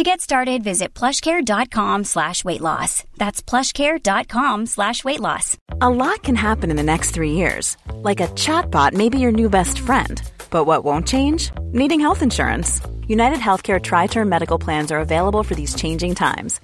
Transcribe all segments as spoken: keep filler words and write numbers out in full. To get started, visit plushcare.com slash weight loss. That's plushcare.com slash weight loss. A lot can happen in the next three years. Like a chatbot may be your new best friend. But what won't change? Needing health insurance. UnitedHealthcare TriTerm medical plans are available for these changing times.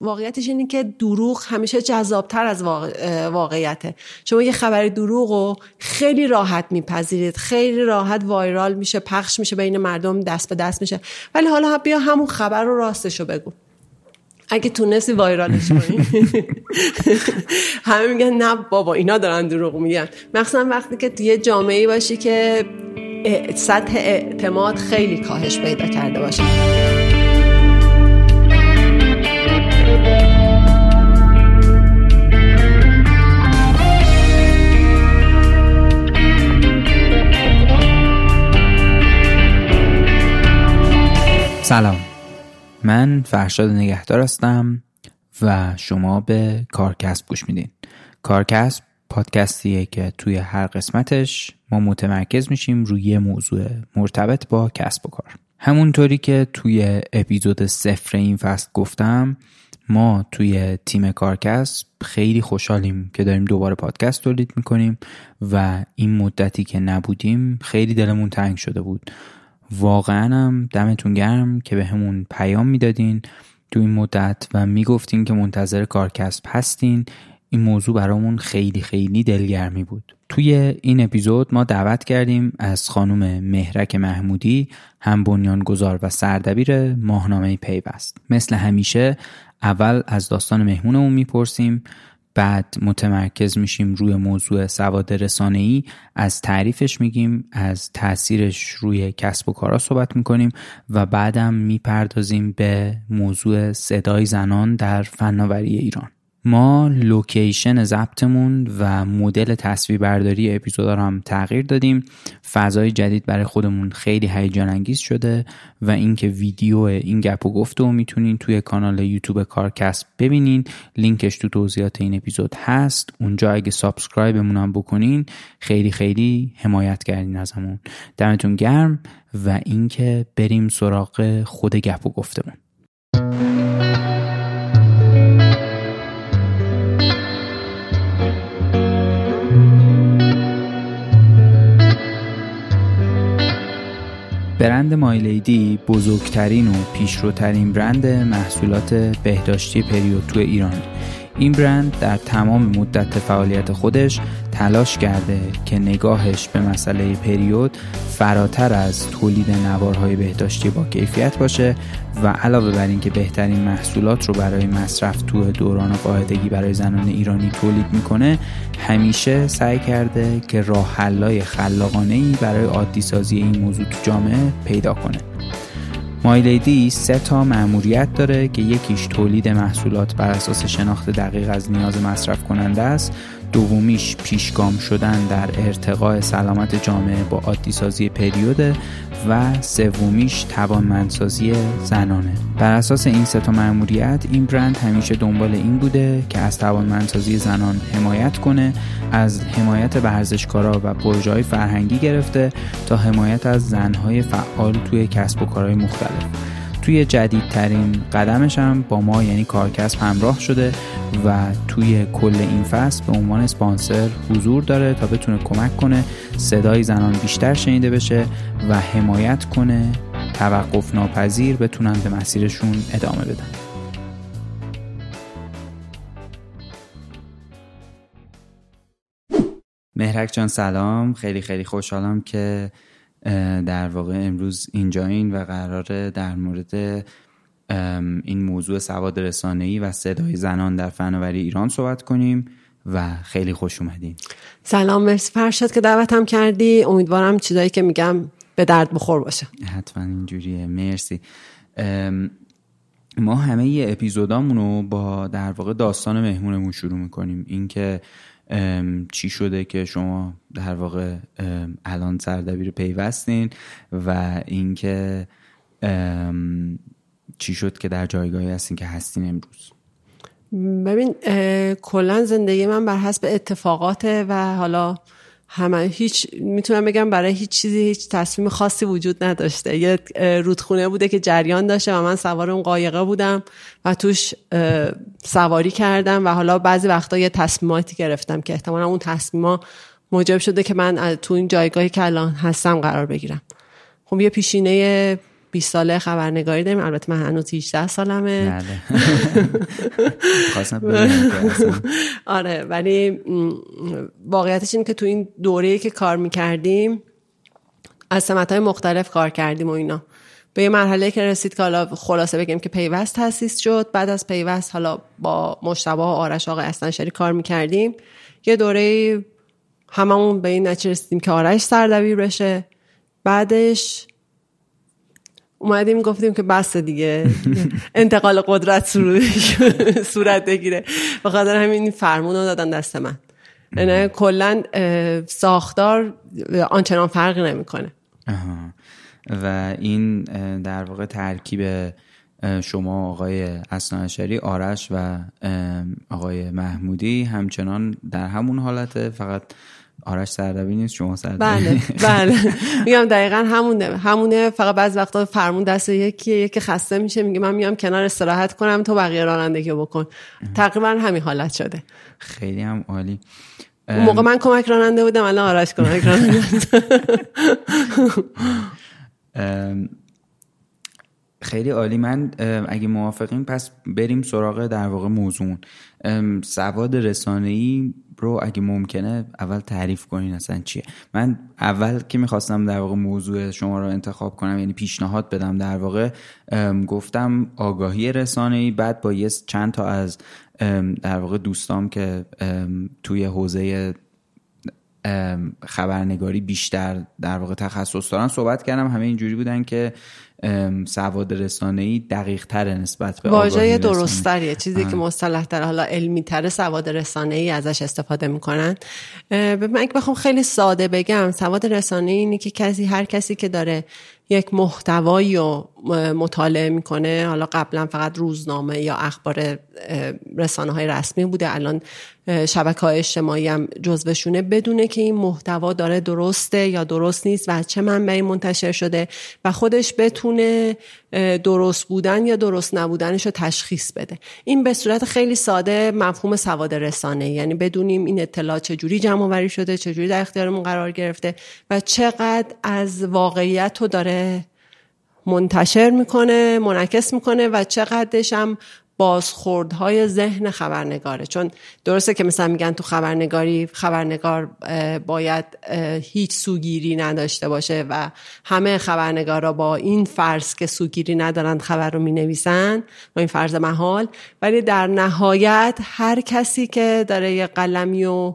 واقعیتش اینه که دروغ همیشه جذابتر از واقع... واقعیته. شما یه خبر دروغ رو خیلی راحت میپذیرید، خیلی راحت وایرال میشه، پخش میشه بین مردم، دست به دست میشه. ولی حالا بیا همون خبر رو راستشو بگو. اگه تونستی وایرالش کنی. همه میگن نه بابا اینا دارن دروغ میگن. مخصوصا وقتی که توی جامعه‌ای باشی که سطح اعتماد خیلی کاهش پیدا کرده باشه. سلام، من فرهاد نگهدار هستم و شما به کارکسب گوش میدین. کارکسب پادکستیه که توی هر قسمتش ما متمرکز میشیم روی یه موضوع مرتبط با کسب و کار. همونطوری که توی اپیزود صفر این فصل گفتم، ما توی تیم کارکسب خیلی خوشحالیم که داریم دوباره پادکست تولید میکنیم و این مدتی که نبودیم خیلی دلمون تنگ شده بود. واقعا هم دمتون گرم که به همون پیام میدادین تو این مدت و میگفتین که منتظر کارکسب هستین. این موضوع برامون خیلی خیلی دلگرمی بود. توی این اپیزود ما دعوت کردیم از خانم مهرک محمودی، هم بنیانگذار و سردبیر ماهنامه پیوست. مثل همیشه اول از داستان مهمونمون میپرسیم، بعد متمرکز میشیم روی موضوع سواد رسانه‌ای، از تعریفش میگیم، از تأثیرش روی کسب و کارا صحبت میکنیم و بعدم میپردازیم به موضوع صدای زنان در فناوری ایران. ما لوکیشن ضبطمون و مدل تصویربرداری اپیزودا رو هم تغییر دادیم. فضای جدید برای خودمون خیلی هیجان انگیز شده و اینکه ویدیو این گپ و گفتو میتونین توی کانال یوتیوب کارکسب ببینین. لینکش تو توضیحات این اپیزود هست. اونجا اگه سابسکرایبمون هم بکنین خیلی خیلی حمایت کردین ازمون. دمتون گرم و اینکه بریم سراغ خود گپ و گفتمون. برند مای لیدی بزرگترین و پیشروترین برند محصولات بهداشتی پریود تو ایران. این برند در تمام مدت فعالیت خودش تلاش کرده که نگاهش به مسئله پریود فراتر از تولید نوارهای بهداشتی با کیفیت باشه و علاوه بر این که بهترین محصولات رو برای مصرف تو دوران قاعدگی برای زنان ایرانی تولید میکنه، همیشه سعی کرده که راه حل‌های خلاقانه‌ای برای عادی سازی این موضوع تو جامعه پیدا کنه. مای لیدی سه تا مأموریت داره که یکیش تولید محصولات بر اساس شناخت دقیق از نیاز مصرف کننده است، دومیش پیشگام شدن در ارتقاء سلامت جامعه با عادی سازی پریوده و سومیش توانمندسازی زنانه. بر اساس این سه تا مأموریت این برند همیشه دنبال این بوده که از توانمندسازی زنان حمایت کنه، از حمایت ورزشکارا و پروژه‌های فرهنگی گرفته تا حمایت از زن‌های فعال توی کسب و کارهای مختلف. توی جدیدترین قدمش هم با ما یعنی کارکسب همراه شده و توی کل این فصل به عنوان اسپانسر حضور داره تا بتونه کمک کنه صدای زنان بیشتر شنیده بشه و حمایت کنه توقف ناپذیر بتونن به مسیرشون ادامه بدن. مهرک جان سلام، خیلی خیلی خوشحالم که در واقع امروز اینجایین و قراره در مورد این موضوع سواد رسانه‌ای و صدای زنان در فناوری ایران صحبت کنیم و خیلی خوش اومدین. سلام، مرسی فرشاد که دعوتم کردی. امیدوارم چیزایی که میگم به درد بخور باشه. حتما اینجوریه، مرسی. ما همه ی اپیزودامونو با در واقع داستان مهمونمون شروع میکنیم، اینکه چی شده که شما در واقع الان سردبیر پیوستین و اینکه چی شد که در جایگاهی هستین که هستین امروز. ببین کلا زندگی من بر حسب اتفاقاته و حالا همه هیچ میتونم بگم برای هیچ چیزی هیچ تصمیم خاصی وجود نداشته. یه رودخونه بوده که جریان داشته و من سوار اون قایقه بودم و توش سواری کردم و حالا بعضی وقتا یه تصمیماتی گرفتم که احتمالا اون تصمیما موجب شده که من تو این جایگاهی که الان هستم قرار بگیرم. خب یه پیشینه بیست ساله خبرنگاری داریم، البته من هنوز هجده سالمه. آره، ولی واقعیتش این که تو این دوره‌ای که کار می‌کردیم از سمت‌های مختلف کار کردیم و اینا به یه مرحله که رسید که حالا خلاصه بگیم که پیوست تأسیس شد. بعد از پیوست حالا با مصطفی و آرش آقای استنشری کار می‌کردیم. یه دوره‌ای هممون به این نتیجه رسیدیم که آرش سردبیر بشه. بعدش اومدیم گفتیم که بس دیگه انتقال قدرت صورت بگیره، به خاطر همین فرمون رو دادن دست من. یعنی کلا ساختار آنچنان فرقی نمیکنه. و این در واقع ترکیب شما آقای اسناشری، آرش و آقای محمودی همچنان در همون حالته، فقط آرش سردبیر نیست، شما سردبیر. بله بله میگم دقیقا همونه همونه فقط بعض وقتا فرمون دست یکیه، یکی خسته میشه میگه من میام کنار استراحت کنم تو بقیه رانندگی بکن. تقریبا همین حالت شده. خیلی هم عالی. اون موقع من کمک راننده بودم، الان آرش کمک راننده بود. خیلی عالی. من اگه موافقین پس بریم سراغ در واقع موضوعون. سواد رسانه‌ای رو اگه ممکنه اول تعریف کنین اصلا چیه. من اول که میخواستم در واقع موضوع شما رو انتخاب کنم، یعنی پیشنهاد بدم، در واقع گفتم آگاهی رسانه‌ای، بعد با یه چند تا از در واقع دوستام که توی حوزه خبرنگاری بیشتر در واقع تخصص دارن صحبت کردم، همه اینجوری بودن که سواد رسانه‌ای دقیق تره نسبت به آگاهی رسانه‌ای، واژه درست‌تره، چیزی که مصطلح تر، حالا علمی تر سواد رسانه‌ای ازش استفاده میکنن. من اگه بخوام خیلی ساده بگم، سواد رسانه‌ای اینه که کسی هر کسی که داره یک محتوایی رو مطالعه میکنه، حالا قبلا فقط روزنامه یا اخبار رسانه‌های رسمی بوده، الان شبکه‌های اجتماعی هم جزوشونه، بدونه که این محتوا داره درسته یا درست نیست و از چه منبعی منتشر شده و خودش بتونه درست بودن یا درست نبودنش رو تشخیص بده. این به صورت خیلی ساده مفهوم سواد رسانه، یعنی بدونیم این اطلاع چجوری جمع‌آوری شده، چجوری در اختیارمون قرار گرفته و چقدر از واقعیت رو داره منتشر میکنه، منعکس میکنه و چقدرش هم بازخوردهای ذهن خبرنگاره. چون درسته که مثلا میگن تو خبرنگاری خبرنگار باید هیچ سوگیری نداشته باشه و همه خبرنگارا با این فرض که سوگیری ندارن خبر رو مینویسن، با این فرض محال، ولی در نهایت هر کسی که داره یه قلمی و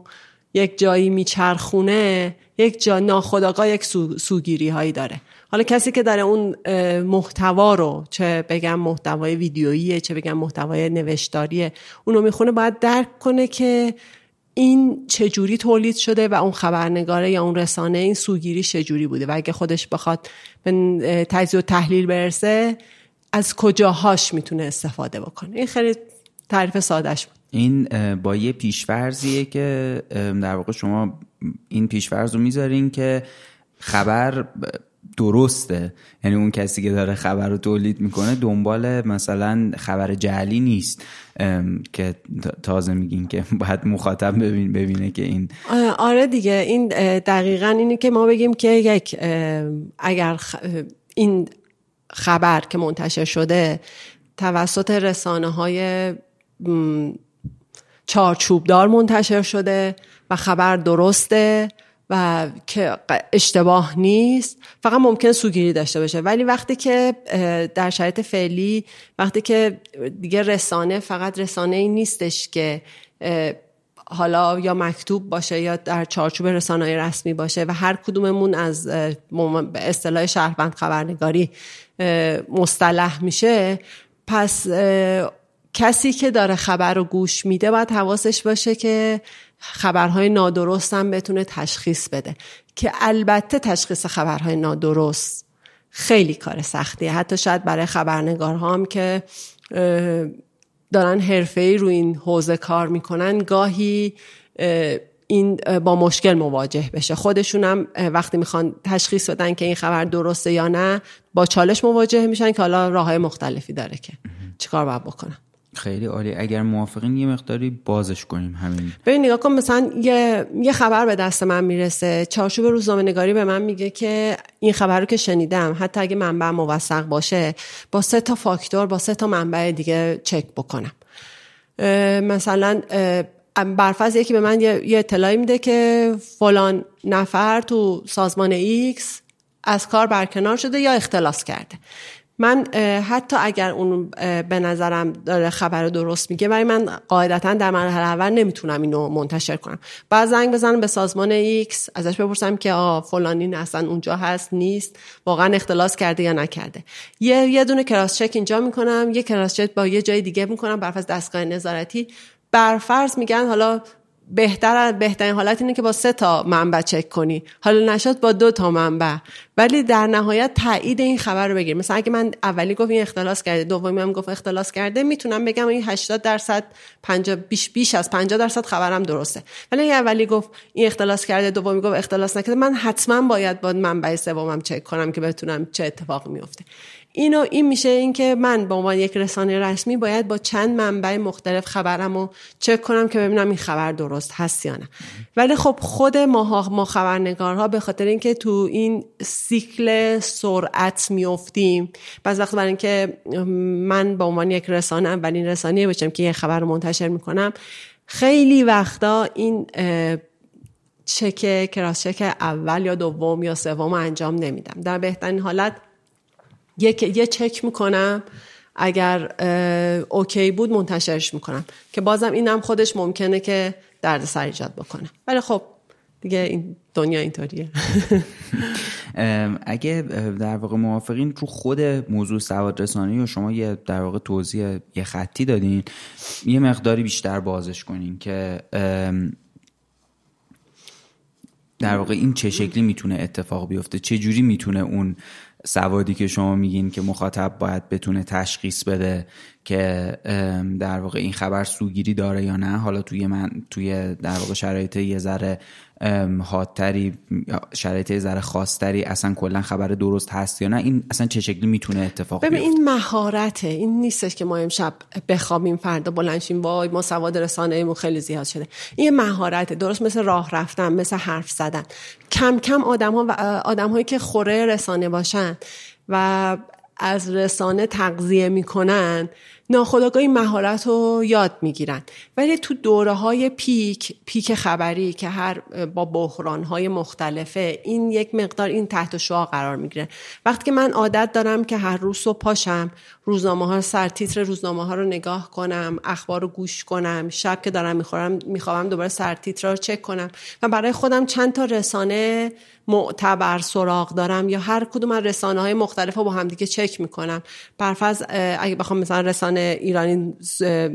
یک جایی میچرخونه یک جا ناخودآگاه یک سو، سوگیری هایی داره. حالا کسی که داره اون محتوا رو، چه بگم محتوای ویدیویی، چه بگم محتوای نوشتاریه، اونو میخونه، باید درک کنه که این چجوری تولید شده و اون خبرنگاره یا اون رسانه این سوگیری چجوری بوده و اگه خودش بخواد به تجزیه و تحلیل برسه از کجاهاش میتونه استفاده بکنه. این خیلی تعریف سادهش بود. این با یه پیش‌فرضیه که در واقع شما این پیش‌فرض رو میذارین که خبر درسته، یعنی اون کسی که داره خبر رو تولید میکنه دنبال مثلا خبر جعلی نیست که تازه میگین که باید مخاطب ببین ببینه که این آره دیگه. این دقیقاً اینه که ما بگیم که یک اگر خ... این خبر که منتشر شده توسط رسانه‌های چارچوبدار منتشر شده و خبر درسته و که اشتباه نیست، فقط ممکنه سوگیری داشته باشه. ولی وقتی که در شرایط فعلی وقتی که دیگه رسانه فقط رسانه ای نیستش که حالا یا مکتوب باشه یا در چارچوب رسانه‌های رسمی باشه و هر کدوممون از به اصطلاح شهروند خبرنگاری مصطلح میشه، پس کسی که داره خبر رو گوش میده باید حواسش باشه که خبرهای نادرست هم بتونه تشخیص بده، که البته تشخیص خبرهای نادرست خیلی کار سختیه، حتی شاید برای خبرنگارها هم که دارن حرفه‌ای رو این حوزه کار میکنن گاهی این با مشکل مواجه بشه. خودشون هم وقتی میخوان تشخیص بدن که این خبر درسته یا نه با چالش مواجه میشن که حالا راههای مختلفی داره که چیکار باید بکنن. خیلی عالی. اگر موافقین یه مقداری بازش کنیم همین. ببین نگاه کن، مثلا یه یه خبر به دست من میرسه، چارچوب روزنامه‌نگاری به من میگه که این خبر رو که شنیدم حتی اگه منبع موثق باشه با سه تا فاکتور با سه تا منبع دیگه چک بکنم. اه مثلا برفرض یکی به من یه, یه اطلاعی میده که فلان نفر تو سازمان ایکس از کار برکنار شده یا اختلاس کرده، من حتی اگر اون به نظرم داره خبر درست میگه ولی من قاعدتا در مرحله اول نمیتونم اینو منتشر کنم. بعد زنگ بزنم به سازمان ایکس ازش بپرسم که آ فلانی اصلا اونجا هست نیست، واقعا اختلاس کرده یا نکرده. یه یه دونه کراس چک اینجا میکنم، یه کراس چک با یه جای دیگه میکنم، برفرض دستگاه نظارتی برفرض میگن حالا بهتر بهترین حالت اینه که با سه تا منبع چک کنی، حالا نشد با دو تا منبع، ولی در نهایت تایید این خبر رو بگیریم. مثلا اگه من اولی گفت این اختلاس کرده دومی هم گفت اختلاس کرده، میتونم بگم این هشتاد درصد پنجاه بیش بیش از پنجاه درصد خبرم درسته. ولی اگه اولی گفت این اختلاس کرده دومی گفت اختلاس نکرده، من حتما باید با منبع سومم چک کنم که بتونم چه اتفاقی میفته. اینو این میشه اینکه من به عنوان یک رسانه رسمی باید با چند منبع مختلف خبرمو چک کنم که ببینم این خبر درست هست یا نه. ولی خب خود ما ما خبرنگارها به خاطر اینکه تو این سیکل سرعت میافتیم، بعضی وقت برای اینکه من به عنوان یک رسانه اولین رسانه باشم که یه خبر رو منتشر میکنم، خیلی وقتا این چک کراس چک اول یا دوم یا سوم انجام نمیدم. در بهترین حالت یه, یه چک میکنم، اگر اوکی بود منتشرش میکنم، که بازم اینم خودش ممکنه که دردسر ایجاد بکنه. ولی خب دیگه این دنیا اینطوریه. اگه در واقع موافقین رو خود موضوع سواد رسانی و شما یه در واقع توضیح یه خطی دادین، یه مقداری بیشتر بازش کنین که در واقع این چه شکلی میتونه اتفاق بیفته، چه جوری میتونه اون سوادی که شما میگین که مخاطب باید بتونه تشخیص بده که در واقع این خبر سوگیری داره یا نه، حالا توی من توی در واقع شرایط یه ذره حادتری شرایط یه ذره خاصتری اصلا کلا خبر درست هست یا نه، این اصلا چه شکلی میتونه اتفاق بیفته. این مهارته، این نیستش که ما امشب بخوابیم فردا بلند شیم وای ما سواد رسانه‌مون خیلی زیاد شده. این مهارته، درست مثل راه رفتن، مثل حرف زدن. کم کم آدم‌ها و آدم‌هایی که خوره رسانه باشن و از رسانه تغذیه میکنن ناخودآگاه این مهارت رو یاد میگیرن. ولی تو دوره های پیک پیک خبری که هر با بحران های مختلفه، این یک مقدار این تحت شعاع قرار میگیره. وقتی که من عادت دارم که هر روز صبح پاشم روزنامه ها سرتیتر روزنامه ها رو نگاه کنم، اخبار رو گوش کنم، شب که دارم میخورم میخوام دوباره سرتیتر رو چک کنم و برای خودم چند تا رسانه معتبر سراغ دارم یا هر کدوم از رسانه های مختلف رو با هم دیگه چک میکنم. برفرض اگه بخوام مثلا رسانه ایرانی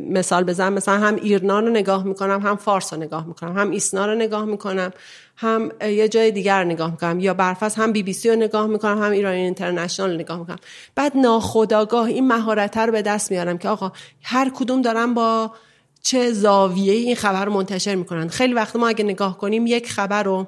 مثال بزنم، مثلا هم ایرنا رو نگاه میکنم، هم فارس رو نگاه میکنم، هم ایسنا رو نگاه میکنم، هم یه جای دیگر رو نگاه میکنم، یا برفرض هم بی بی سی رو نگاه میکنم، هم ایرانی اینترنشنال رو نگاه میکنم. بعد ناخودآگاه این مهارت رو به دست میارم که آقا هر کدوم دارن با چه زاویه‌ای این خبر رو منتشر میکنن. خیلی وقت ما اگه نگاه کنیم یک خبر رو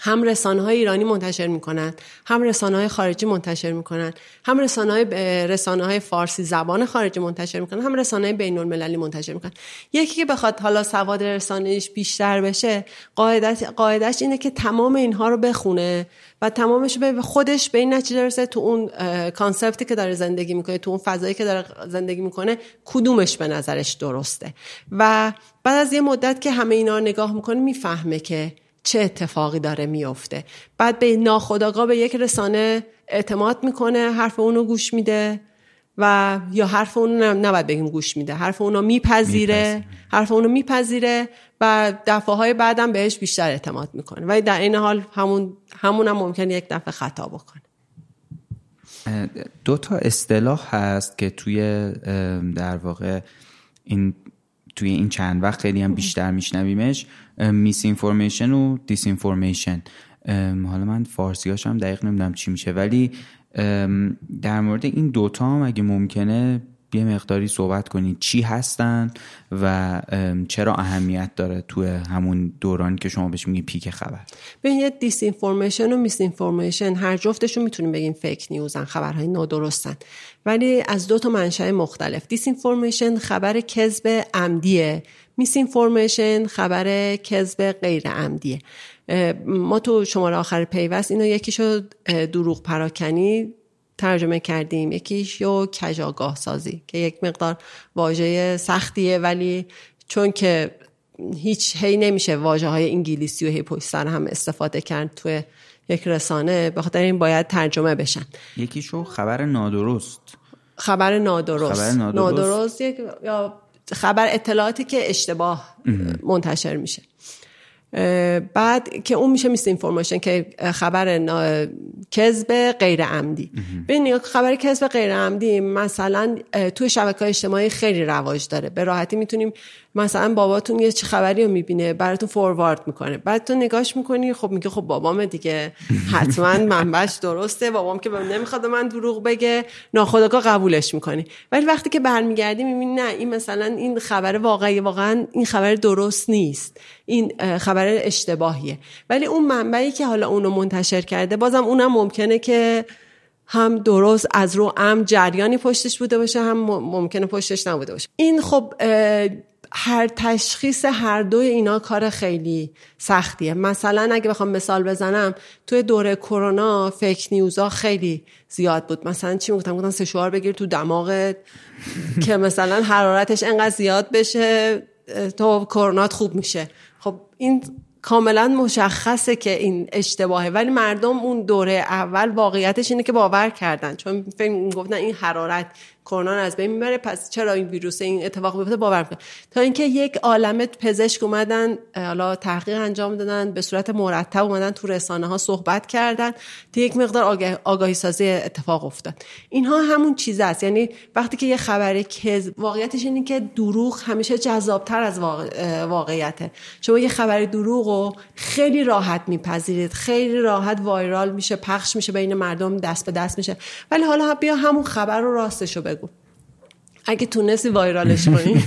هم رسانه‌های ایرانی منتشر می‌کنن، هم رسانه‌های خارجی منتشر می‌کنن، هم رسانه‌های رسانه‌های فارسی زبان خارجی منتشر می‌کنن، هم رسانه‌های بین‌المللی منتشر می‌کنن. یکی که بخواد حالا سواد رسانه‌ایش بیشتر بشه، قاعدت قاعدش اینه که تمام اینها رو بخونه و تمامش به خودش به این نتیجه برسه تو اون کانسپتی که داره زندگی می‌کنه، تو اون فضایی که داره زندگی می‌کنه، کدومش به نظرش درسته. و بعد از یه مدت که همه اینا رو نگاه می‌کنه، می‌فهمه که چه اتفاقی داره میفته. بعد به ناخودآگاه به یک رسانه اعتماد میکنه، حرف اونو گوش میده، و یا حرف اونو نباید بگیم گوش میده، حرف اونو میپذیره می حرف اونو میپذیره و دفعه‌های بعدم بهش بیشتر اعتماد میکنه، ولی در این حال همون همونم ممکنه یک دفعه خطا بکنه. دو تا اصطلاح هست که توی در واقع این توی این چند وقت خیلی هم بیشتر میشنویمش، میسینفورمیشن و دیسینفورمیشن. حالا من فارسیاش هم دقیق نمیدونم چی میشه، ولی در مورد این دوتا هم اگه ممکنه یه مقداری صحبت کنید، چی هستن و چرا اهمیت داره توی همون دوران که شما بهش میگی پیک خبر؟ ببینید دیسینفورمیشن و میسینفورمیشن هر جفتشون میتونیم بگیم فیک نیوزن، خبرهای نادرستن، ولی از دو تا منشأ مختلف. دیسینفورمیشن خبر کذب عمدیه، میسینفورمیشن خبر کذب غیر عمدیه. ما تو شماره آخر پیوست اینو یکیشو دروغ پراکنی ترجمه کردیم، یکیش یو کجاگاه سازی که یک مقدار واژه سختیه، ولی چون که هیچ هی نمیشه واژه های انگلیسی و هی پشت سر هم استفاده کرد توی یک رسانه، به خاطر این باید ترجمه بشن. یکیشو خبر نادرست خبر نادرست خبر نادرست, نادرست یک... یا خبر اطلاعاتی که اشتباه منتشر میشه. بعد که اون میشه میس اینفورمیشن که خبر نا... کذب غیر عمدی. ببین خبر کذب غیر عمدی مثلا توی شبکه‌های اجتماعی خیلی رواج داره، به راحتی میتونیم مثلا باباتون یه چه خبری رو میبینه براتون فوروارد میکنه، بعد تو نگاش میکنی، خب میگه خب بابامه دیگه، حتما منبعش درسته، بابام که بهم نمیخواد من دروغ بگه، ناخودآگاه قبولش میکنی. ولی وقتی که برمیگردی میبینی نه، این مثلا این خبر واقعی واقعا این خبر درست نیست، این خبر اشتباهیه. ولی اون منبعی که حالا اونو منتشر کرده بازم اونم ممکنه که هم درست از رو عمد جریانی پشتش بوده باشه، هم ممکنه پشتش نبوده باشه. این خب هر تشخیص هر دوی اینا کار خیلی سختیه. مثلا اگه بخوام مثال بزنم، توی دوره کرونا فیک نیوزا خیلی زیاد بود. مثلا چی میگفتن؟ گفتن سشوار بگیر تو دماغت که مثلا حرارتش انقدر زیاد بشه تو کرونات خوب میشه. خب این کاملا مشخصه که این اشتباهه، ولی مردم اون دوره اول واقعیتش اینه که باور کردن، چون فکر گفتن این حرارت کرونا از بین میبره، پس چرا این ویروس این اتفاق میفته، باور کردن. تا اینکه یک عالمه پزشک اومدن، حالا تحقیق انجام دادن، به صورت مرتب اومدن تو رسانه ها صحبت کردن، تا یک مقدار آگاه... آگاهی سازی اتفاق افتاد. اینها همون چیزه است. یعنی وقتی که یه خبر کذب، واقعیتش اینه که دروغ همیشه جذابتر از واقع... واقعیته. شما یه خبر دروغو خیلی راحت میپذیرید، خیلی راحت وایرال میشه، پخش میشه بین مردم، دست به دست میشه، ولی حالا بیا همون خبر رو راستش بگو. اگه تونستی وایرالش کنی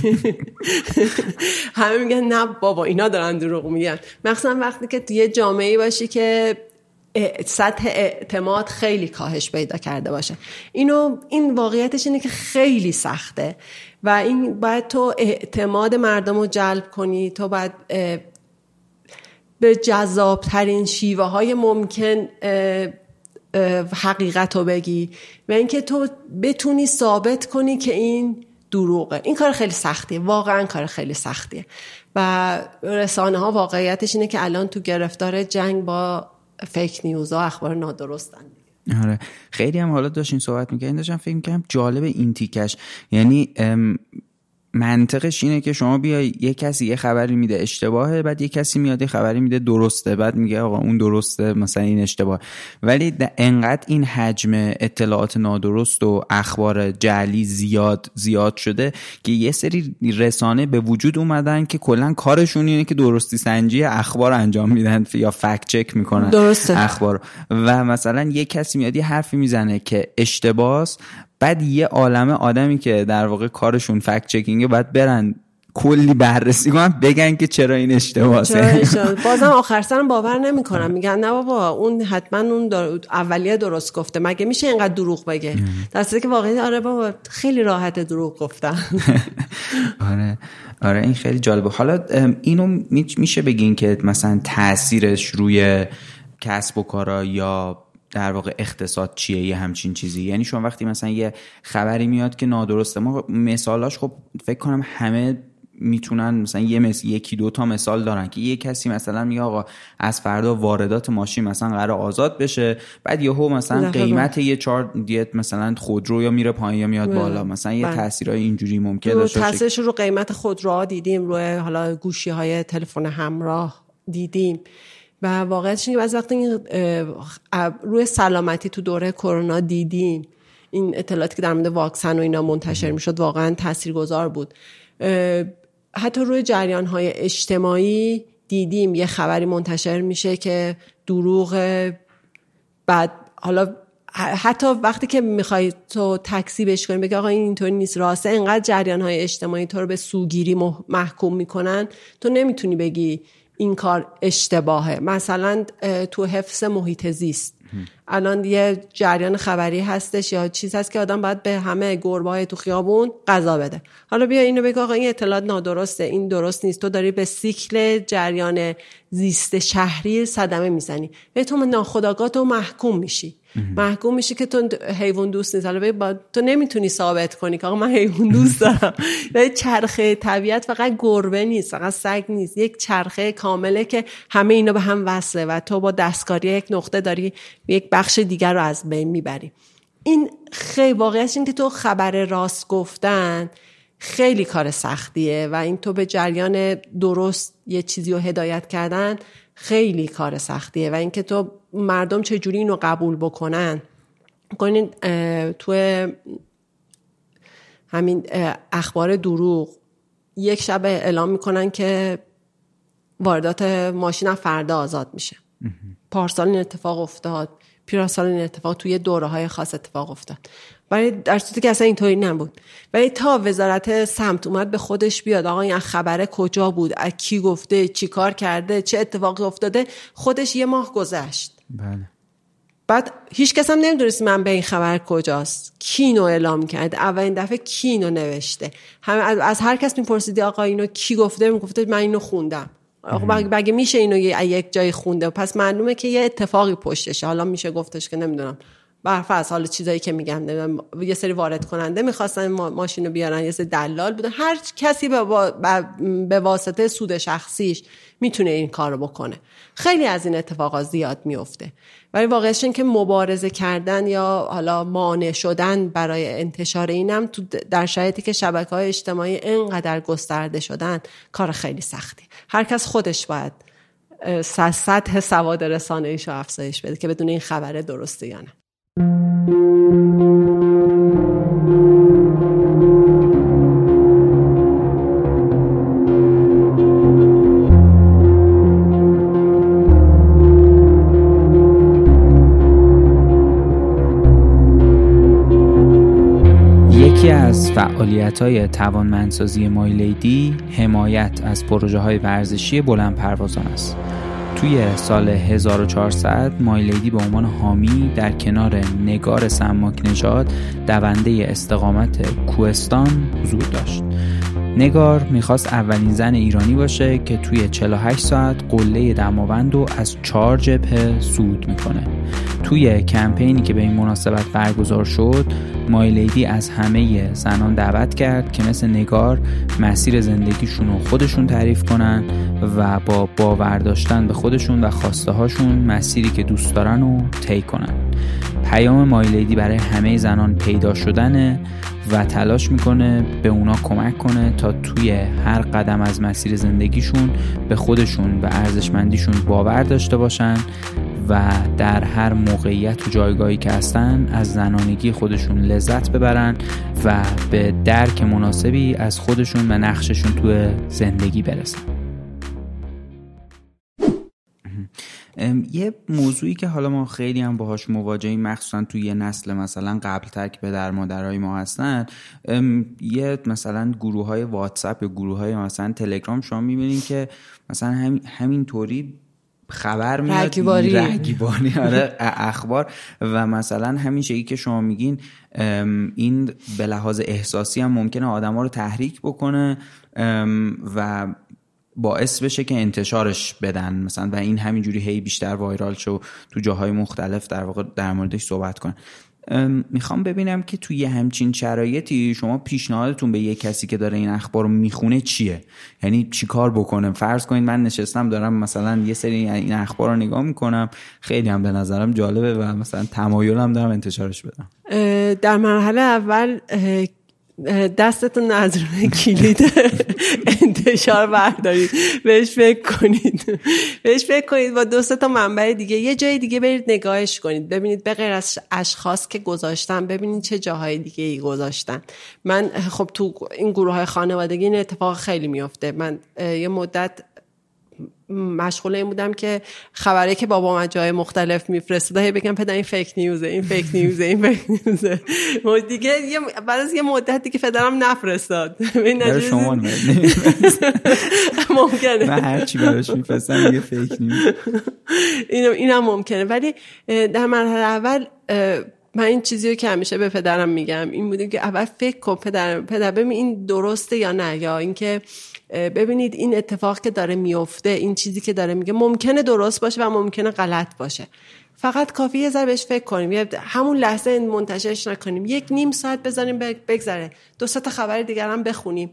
همه میگن نه بابا اینا دارن دروغ میگن، مخصوصا وقتی که تو یه جامعه‌ای باشی که سطح اعتماد خیلی کاهش پیدا کرده باشه. اینو این واقعیتش اینه که خیلی سخته و این باید تو اعتماد مردم رو جلب کنی، تو باید به جذابترین شیوه های ممکن حقیقت رو بگی و اینکه تو بتونی ثابت کنی که این دروغه. این کار خیلی سختیه، واقعا کار خیلی سختیه و رسانه ها واقعیتش اینه که الان تو گرفتار جنگ با فیک نیوز ها، اخبار نادرستن. آره خیلی هم حالا داشتین صحبت میکنین، داشتم فکر میکنم جالب این تیکش، یعنی منطقش اینه که شما بیای یه کسی یه خبری میده اشتباهه، بعد یه کسی میاد یه خبری میده درسته، بعد میگه آقا اون درسته مثلا این اشتباه. ولی انقدر این حجم اطلاعات نادرست و اخبار جعلی زیاد زیاد شده که یه سری رسانه به وجود اومدن که کلا کارشون اینه که درستی سنجی اخبار انجام میدن یا فکت چک میکنن درسته. اخبار و مثلا یه کسی میاد یه حرفی میزنه که اشتباهه، بعد یه عالمه آدمی که در واقع کارشون فکت چکینگه باید برن کلی بررسی کنن بگن که چرا این اشتباهه. بازم آخر سرم باور نمیکنم، میگن نه بابا اون حتما اون اولیه درست گفته، مگه میشه اینقدر دروغ بگه؟ در صورتی که واقعا آره بابا خیلی راحت دروغ گفتن. آره آره این خیلی جالبه. حالا اینو میشه بگین که مثلا تاثیرش روی کسب و کارا یا در واقع اقتصاد چیه یه همچین چیزی؟ یعنی شما وقتی مثلا یه خبری میاد که نادرسته، ما مثالاش خب فکر کنم همه میتونن مثلا یه مس... یکی دو تا مثال دارن که یه کسی مثلا میگه آقا از فردا واردات ماشین مثلا قرار آزاد بشه، بعد یهو مثلا قیمت یه چهار دیت مثلا خودرو یا میره پایین یا میاد بالا، مثلا یه تاثیرای اینجوری ممکنه داشته باشه. تاثیرش رو قیمت خودروها دیدیم، روی حالا گوشی‌های تلفن همراه دیدیم و واقعیتش اینه که بعضی وقتا روی سلامتی تو دوره کرونا دیدیم. این اطلاعاتی که در مورد واکسن و اینا منتشر میشد واقعا تاثیرگذار بود. حتی روی جریان‌های اجتماعی دیدیم یه خبری منتشر میشه که دروغ، بعد حالا حتی وقتی که میخوای تو تکذیبش کنی بگی آقا این اینطوری نیست راسته، اینقدر جریان‌های اجتماعی تو رو به سوگیری محکوم میکنن تو نمیتونی بگی این کار اشتباهه. مثلا تو حفظ محیط زیست الان یه جریان خبری هستش یا چیز هست که آدم باید به همه گربه‌های تو خیابون غذا بده، حالا بیا اینو بگو آقا این اطلاعات نادرسته، این درست نیست، تو داری به سیکل جریان زیست شهری صدمه میزنی، به تو ناخودآگاه تو محکوم میشی محکوم میشی که تو حیوان دوست نیست. حالا تو نمیتونی ثابت کنی که آقا من حیوان دوست دارم. یه چرخه طبیعت فقط گربه نیست، فقط سگ نیست، یک چرخه کامله که همه اینا به هم وصله و تو با دستکاری یک نقطه داری یک بخش دیگر رو از بین میبری. این خیلی واقعیش این که تو خبر راست گفتن خیلی کار سختیه و این تو به جریان درست یه چیزی رو هدایت کردن خیلی کار سختیه و این که تو مردم چجوری اینو قبول بکنن. کنین تو همین اخبار دروغ یک شب اعلام میکنن که واردات ماشین فردا آزاد میشه. پارسال این اتفاق افتاد، پیرسال این اتفاق توی دوره‌های خاص اتفاق افتاد، ولی در صورتی که اصلا اینطوری نبود. ولی تا وزارت سمت اومد به خودش بیاد آقا این خبر کجا بود، از کی گفته، چی کار کرده، چه اتفاقی افتاده، خودش یه ماه گذشت. بله. بعد هیچ کس هم نمیدونست من به این خبر کجاست، کینو اعلام کرد، اولین دفعه کینو نوشته، همه از هر کس میپرسیدی آقا اینو کی گفته، میگفته من اینو خوندم. بگه میشه اینو یک جای خونده، پس معلومه که یه اتفاقی پشتشه. حالا میشه گفتش که نمیدونم برفه از حال چیزایی که میگم نمیدونم یه سری وارد کننده میخواستن ماشینو بیارن، یه سری دلال بودن، هر کسی به, با... به واسطه سود شخصیش میتونه این کار رو بکنه. خیلی از این اتفاقا زیاد میفته ولی واقعش این که مبارزه کردن یا حالا مانع شدن برای انتشار اینم تو در شرایطی که شبکه‌های اجتماعی اینقدر گسترده شدن کار خیلی سختی. هر کس خودش باید سطح سواد رسانه‌ایشو افزایش بده که بدون این خبره درسته یا نه. یکی از فعالیت‌های توانمندسازی مای لیدی حمایت از پروژه‌های ورزشی بلندپروازان است. توی سال هزار و چهارصد مای لیدی به عنوان حامی در کنار نگار سماک نژاد دونده استقامت کوهستان حضور داشت. نگار میخواست اولین زن ایرانی باشه که توی چهل و هشت ساعت قله دماوند رو از چهار جبهه صعود میکنه. توی کمپینی که به این مناسبت برگزار شد مای لیدی از همه زنان دعوت کرد که مثل نگار مسیر زندگیشون رو خودشون تعریف کنن و با باور داشتن به خودشون و خواسته هاشون مسیری که دوست دارن رو طی کنن. پیام مای لیدی برای همه زنان پیدا شدنه و تلاش میکنه به اونا کمک کنه تا توی هر قدم از مسیر زندگیشون به خودشون و ارزشمندیشون باور داشته باشن و در هر موقعیت و جایگاهی که هستن از زنانگی خودشون لذت ببرن و به درک مناسبی از خودشون و نقششون توی زندگی برسن. یه موضوعی که حالا ما خیلی هم باهاش مواجهیم مخصوصا توی یه نسل مثلا قبل تر که پدر مادرای ما هستن، یه مثلا گروه های واتساپ یا گروه های مثلا تلگرام شما میبینین که مثلا هم همینطوری خبر میاد رگباری رگباری آره اخبار و مثلا همین چیزی که شما میگین این به لحاظ احساسی هم ممکنه آدما رو تحریک بکنه و باعث بشه که انتشارش بدن مثلا و این همینجوری هی بیشتر وایرال شه و تو جاهای مختلف در واقع در موردش صحبت کنن. میخوام ببینم که توی همچین شرایطی شما پیشنهادتون به یه کسی که داره این اخبار رو میخونه چیه؟ یعنی چی کار بکنم؟ فرض کنید من نشستم دارم مثلا یه سری این اخبار رو نگاه میکنم، خیلی هم به نظرم جالبه و مثلا تمایلم دارم انتشارش بدم. در مرحله اول دستتون از روی کلید انتشار بردارید، بهش فکر کنید بهش فکر کنید با دو سه تا منبع دیگه یه جای دیگه برید نگاهش کنید، ببینید به غیر از اشخاص که گذاشتن ببینید چه جاهای دیگه ای گذاشتن. من خب تو این گروه‌های خانوادگی این اتفاق خیلی میفته. من یه مدت مشغول این بودم که خبری که بابا من جای مختلف میفرستاده هی بگم پدر این فیک نیوزه این فیک نیوزه این فیک نیوزه و دیگه بعد از یه مدتی که پدرم نفرستاد برای شما ممکنه من هرچی براش میفرستم میگه فیک نیوز، اینم ممکنه. ولی در مرحله اول من این چیزی رو که همیشه به پدرم میگم این بوده که اول فکر کن پدرم پدر ببین این درسته یا نه، یا اینکه ببینید این اتفاق که داره میفته این چیزی که داره میگه ممکنه درست باشه و ممکنه غلط باشه. فقط کافیه یه ذره بهش فکر کنیم، همون لحظه منتشرش نکنیم، یک نیم ساعت بذاریم بگذره، دو سه تا خبر دیگر هم بخونیم،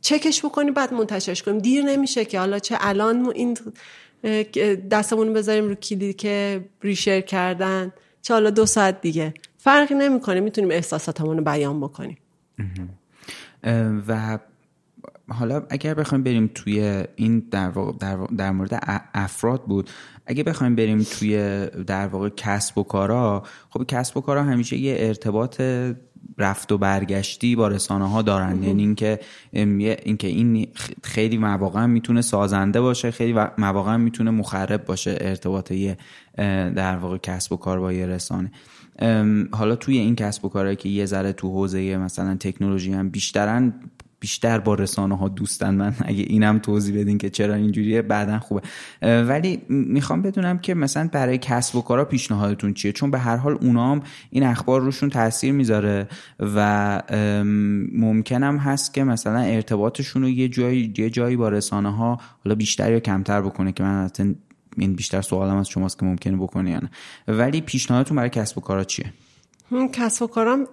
چکش بکنیم، بعد منتشرش کنیم. دیر نمیشه که حالا چه الان این دستمون بذاریم رو کلیدی که ریشر کردن چه حالا دو ساعت دیگه، فرقی نمیکنه، میتونیم احساساتمون رو بیان بکنیم. و حالا اگر بخوایم بریم توی این در واقع در, واقع در مورد افراد بود، اگه بخوایم بریم توی در واقع کسب و کارا، خب کسب و کارا همیشه یه ارتباط رفت و برگشتی با رسانه ها دارن، یعنی اینکه اینکه این خیلی مواقع میتونه سازنده باشه، خیلی مواقع میتونه مخرب باشه ارتباط یه در واقع کسب و کار با یه رسانه. حالا توی این کسب و کارهایی که یه ذره تو حوزه مثلا تکنولوژی هم بیشترن بیشتر با رسانه ها دوستن، من اگه اینم توضیح بدین که چرا اینجوریه بعدن خوبه، ولی میخوام بدونم که مثلا برای کسب و کارا پیشنهادتون چیه؟ چون به هر حال اونام این اخبار روشون تاثیر میذاره و ممکنم هست که مثلا ارتباطشون رو یه جایی یه جایی با رسانه ها حالا بیشتر یا کمتر بکنه که من این بیشتر سوالم از شماست که ممکنه بکنه یا نه، ولی پیشنهادتون برای کسب و کارا چیه؟ کسب و کارام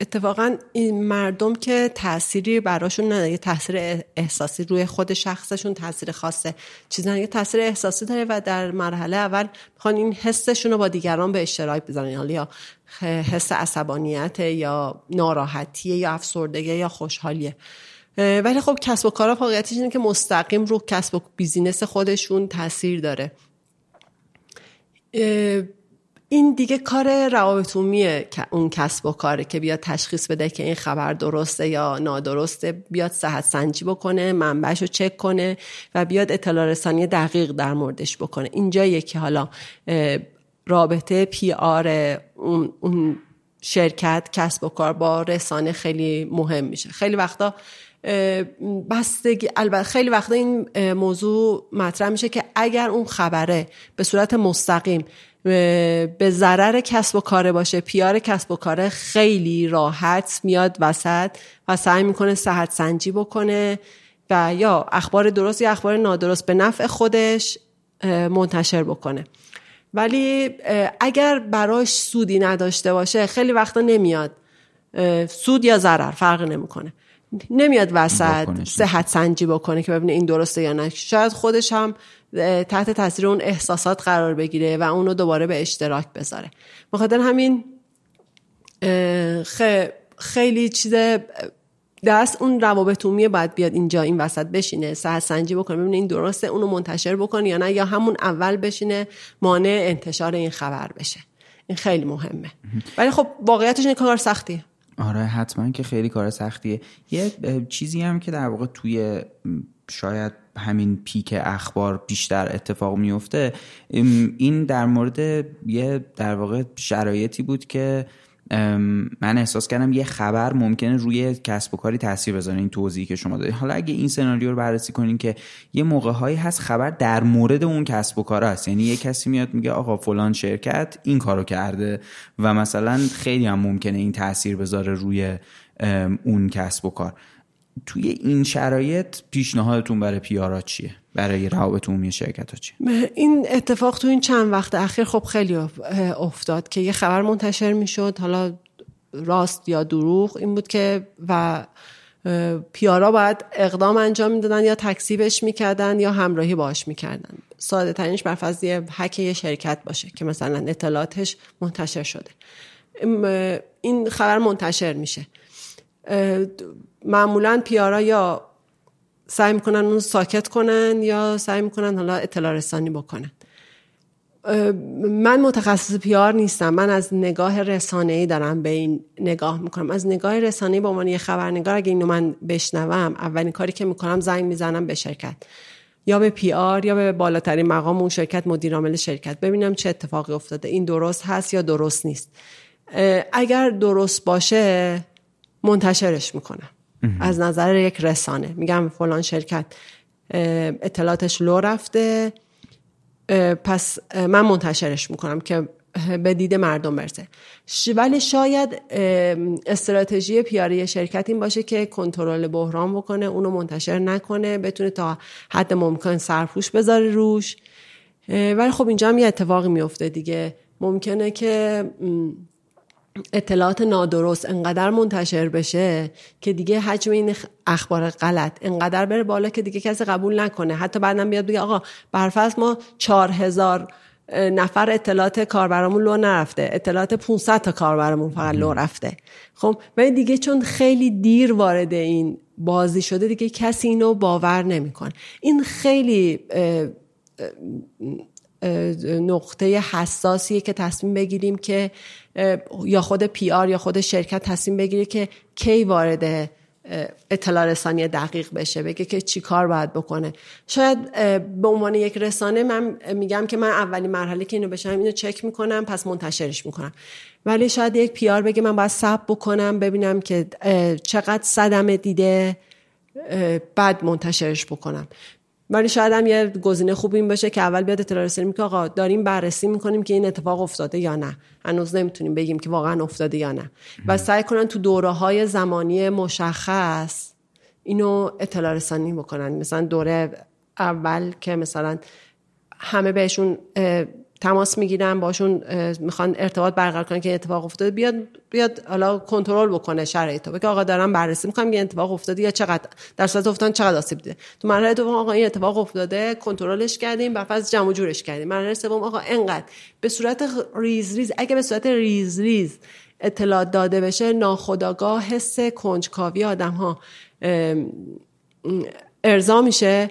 اتفاقا این مردم که تأثیری براشون نداره، یه تأثیر احساسی روی خود شخصشون تأثیر خاصه چیزی نداره، تأثیر احساسی داره و در مرحله اول میخوان این حسشون رو با دیگران به اشتراک بذارن، یا حس عصبانیت یا ناراحتی یا افسردگی یا خوشحالیه. ولی خب کسب و کارا واقعیتش اینه که مستقیم رو کسب و بیزینس خودشون تأثیر داره. این دیگه کار روابط عمومیه اون کسب و کاره که بیاد تشخیص بده که این خبر درسته یا نادرسته، بیاد صحت سنجی بکنه، منبعش رو چک کنه و بیاد اطلاع رسانی دقیق در موردش بکنه. اینجاییه که حالا رابطه پی آر اون, اون شرکت کسب و کار با رسانه خیلی مهم میشه. خیلی وقتا بستگی البته خیلی وقتا این موضوع مطرح میشه که اگر اون خبره به صورت مستقیم به ضرر کسب و کار باشه، پیار کسب و کار خیلی راحت میاد وسط و سعی میکنه صحت سنجی بکنه و یا اخبار درست یا اخبار نادرست به نفع خودش منتشر بکنه. ولی اگر براش سودی نداشته باشه خیلی وقتا نمیاد، سود یا ضرر فرق نمیکنه، نمیاد وسط صحت سنجی بکنه که ببینه این درسته یا نه. شاید خودش هم تحت تاثیر اون احساسات قرار بگیره و اونو دوباره به اشتراک بذاره. بخاطر همین خیلی چیز دست اون روابط عمومی باید بیاد اینجا این وسط بشینه، صحت سنجی بکنه، ببینه این درسته، اونو منتشر بکنه یا نه، یا همون اول بشینه مانع انتشار این خبر بشه. این خیلی مهمه. ولی خب واقعیتش اینه کار سختیه. آره حتما که خیلی کار سختیه. یه چیزی هم که در واقع توی شاید همین پیک اخبار بیشتر اتفاق میفته، این در مورد یه در واقع شرایطی بود که من احساس کردم یه خبر ممکنه روی کسب و کاری تاثیر بذاره. این توضیحی که شما دادید، حالا اگه این سناریو رو بررسی کنین که یه موقع هایی هست خبر در مورد اون کسب و کار هست، یعنی یه کسی میاد میگه آقا فلان شرکت این کارو کرده و مثلا خیلی هم ممکنه این تاثیر بذاره روی اون کسب و کار. توی این شرایط پیشنهادتون برای پی‌آرها چیه؟ برای روابط عمومی شرکت‌ها چیه؟ این اتفاق تو این چند وقت اخیر خب خیلی افتاد که یه خبر منتشر میشد، حالا راست یا دروغ این بود که و پی‌آرها باید اقدام انجام میدادن یا تکذیبش میکردن یا همراهی باهاش میکردن. ساده ترینش بر فرض یه هک یه شرکت باشه که مثلا اطلاعاتش منتشر شده، این خبر منتشر میشه. معمولاً پی‌آرها یا سعی میکنن اون ساکت کنن یا سعی میکنن حالا اطلاع رسانی بکنن. من متخصص پی‌آر نیستم، من از نگاه رسانه‌ای دارم به این نگاه میکنم. از نگاه رسانه‌ای به عنوان یه خبرنگار اگه اینو من بشنوم، اولین کاری که میکنم زنگ میزنم به شرکت یا به پی‌آر یا به بالاترین مقام اون شرکت، مدیر عامل شرکت، ببینم چه اتفاقی افتاده، این درست هست یا درست نیست. اگر درست باشه منتشرش میکنم از نظر یک رسانه، میگم فلان شرکت اطلاعاتش لو رفته، پس من منتشرش میکنم که به دید مردم برسه. ولی شاید استراتژی پی‌آری شرکت این باشه که کنترل بحران بکنه، اونو منتشر نکنه، بتونه تا حد ممکن سرپوش بذاره روش. ولی خب اینجا هم یه اتفاقی میفته دیگه، ممکنه که اطلاعات نادرست انقدر منتشر بشه که دیگه حجم این اخبار غلط انقدر بره بالا که دیگه کسی قبول نکنه، حتی بعدم بیاد بگه آقا برفرض ما چهار هزار نفر اطلاعات کاربرامون لو نرفته، اطلاعات پانصد تا کاربرامون فقط لو رفته. خب ولی دیگه چون خیلی دیر وارد این بازی شده دیگه کسی اینو باور نمیکنه. این خیلی اه اه نقطه حساسیه که تصمیم بگیریم که یا خود پی آر یا خود شرکت تصمیم بگیره که کی وارد اطلاع رسانی دقیق بشه، بگه که چی کار باید بکنه. شاید به عنوان یک رسانه من میگم که من اولین مرحله که اینو بشم اینو چک میکنم پس منتشرش میکنم، ولی شاید یک پی آر بگه من باید صبر بکنم ببینم که چقدر صدمه دیده بعد منتشرش بکنم. ولی شاید هم یه گزینه خوب این باشه که اول بیاد اطلاع رسانی میکنه آقا داریم بررسی میکنیم که این اتفاق افتاده یا نه، هنوز نمیتونیم بگیم که واقعا افتاده یا نه، و سعی کنن تو دوره‌های زمانی مشخص اینو اطلاع رسانی بکنن. مثلا دوره اول که مثلا همه بهشون تماس میگیرن، باشون میخوان ارتباط برقرار کنن که اتفاق افتاده، بیاد بیاد حالا کنترل بکنه شرایطو، بگه آقا دارم بررسی میکنم که اتفاق افتاده یا چقدر درصد افتادن، چقدر آسیب دیده. تو مرحله دوم آقا این اتفاق افتاده کنترلش کردیم، بعد از جمع و جورش کردیم. مرحله سوم آقا انقدر به صورت ریز ریز، اگه به صورت ریز ریز اطلاعات داده بشه ناخودآگاه حس کنجکاوی آدم‌ها ارضا میشه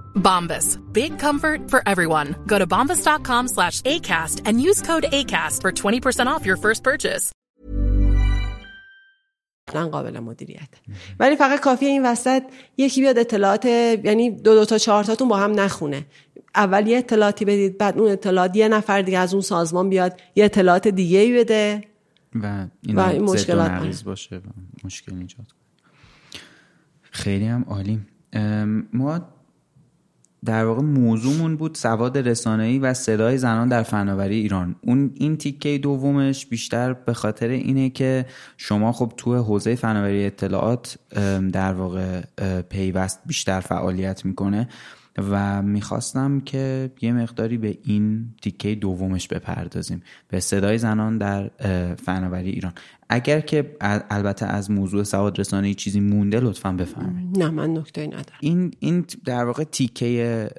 Bombas. Big comfort for everyone. Go to bombas.com slash ACAST and use code ACAST for twenty percent off your first purchase. قابل مدیریت. ولی فقط کافیه این وسط یکی بیاد اطلاعات، یعنی دو دو تا چهار تاتون با هم نخونه. اول یه اطلاعاتی بدید، بعد اون اطلاعات یه نفر دیگه از اون سازمان بیاد یه اطلاعات دیگه‌ای بده و این, و این مشکلات مریض باشه و مشکل ایجاد کنه. خیلی هم عالی. ما در واقع موضوعمون بود سواد رسانه‌ای و صدای زنان در فناوری ایران. اون این تیکه دومش بیشتر به خاطر اینه که شما خب تو حوزه فناوری اطلاعات در واقع پیوست بیشتر فعالیت میکنه و میخواستم که یه مقداری به این تیکه دومش بپردازیم، به صدای زنان در فناوری ایران. اگر که البته از موضوع سواد رسانه‌ای چیزی مونده لطفاً بفرمایید. نه من نکته‌ای ندارم. این این در واقع تیکه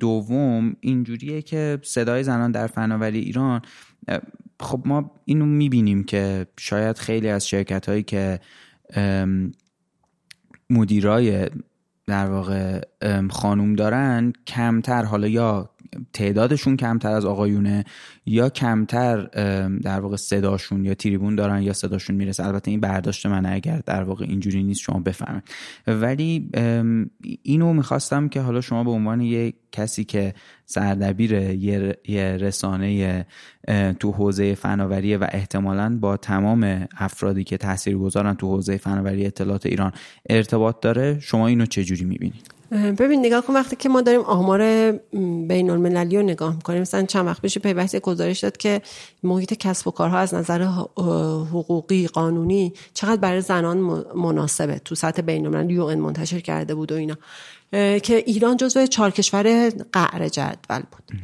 دوم اینجوریه که صدای زنان در فناوری ایران، خب ما اینو میبینیم که شاید خیلی از شرکت‌هایی که مدیرای در واقع خانوم دارن کمتر، حالا یا تعدادشون کمتر از آقایونه یا کمتر در واقع صداشون یا تریبون دارن یا صداشون میرسه. البته این برداشت منه، اگر در واقع اینجوری نیست شما بفهمید. ولی اینو میخواستم که حالا شما به عنوان یک کسی که سردبیر یه رسانه تو حوزه فناوری و احتمالاً با تمام افرادی که تاثیرگذارن تو حوزه فناوری اطلاعات ایران ارتباط داره، شما اینو چجوری میبینید؟ ببین نگاه کن، وقتی که ما داریم آمار بین المللی رو نگاه میکنیم، مثلا چند وقت پیش پیوست گزارش داد که محیط کسب و کارها از نظر حقوقی قانونی چقدر برای زنان مناسبه، تو سطح بین المللی یو ان منتشر کرده بود و اینا، که ایران جزو چهار کشور قعر جدول بود.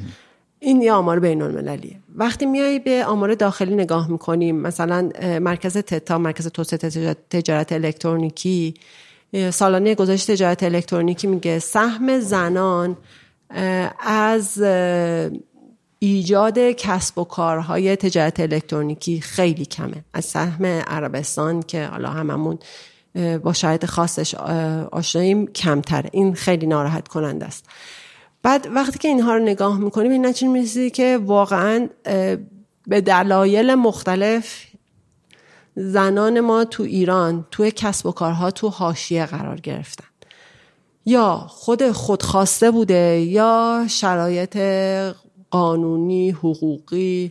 این یه آمار بین المللیه. وقتی میایی به آمار داخلی نگاه میکنیم، مثلا مرکز تتا، مرکز توسعه تجارت الکترونیکی، سالانه گزارش تجارت الکترونیکی میگه سهم زنان از ایجاد کسب و کارهای تجارت الکترونیکی خیلی کمه. از سهم عربستان که حالا هممون با شاید خاصش آشناییم کمتره. این خیلی ناراحت کننده است. بعد وقتی که اینها رو نگاه میکنیم، این نتیجه میرسه که واقعا به دلایل مختلف زنان ما تو ایران توی کسب و کارها تو حاشیه قرار گرفتن، یا خود خودخواسته بوده یا شرایط قانونی، حقوقی،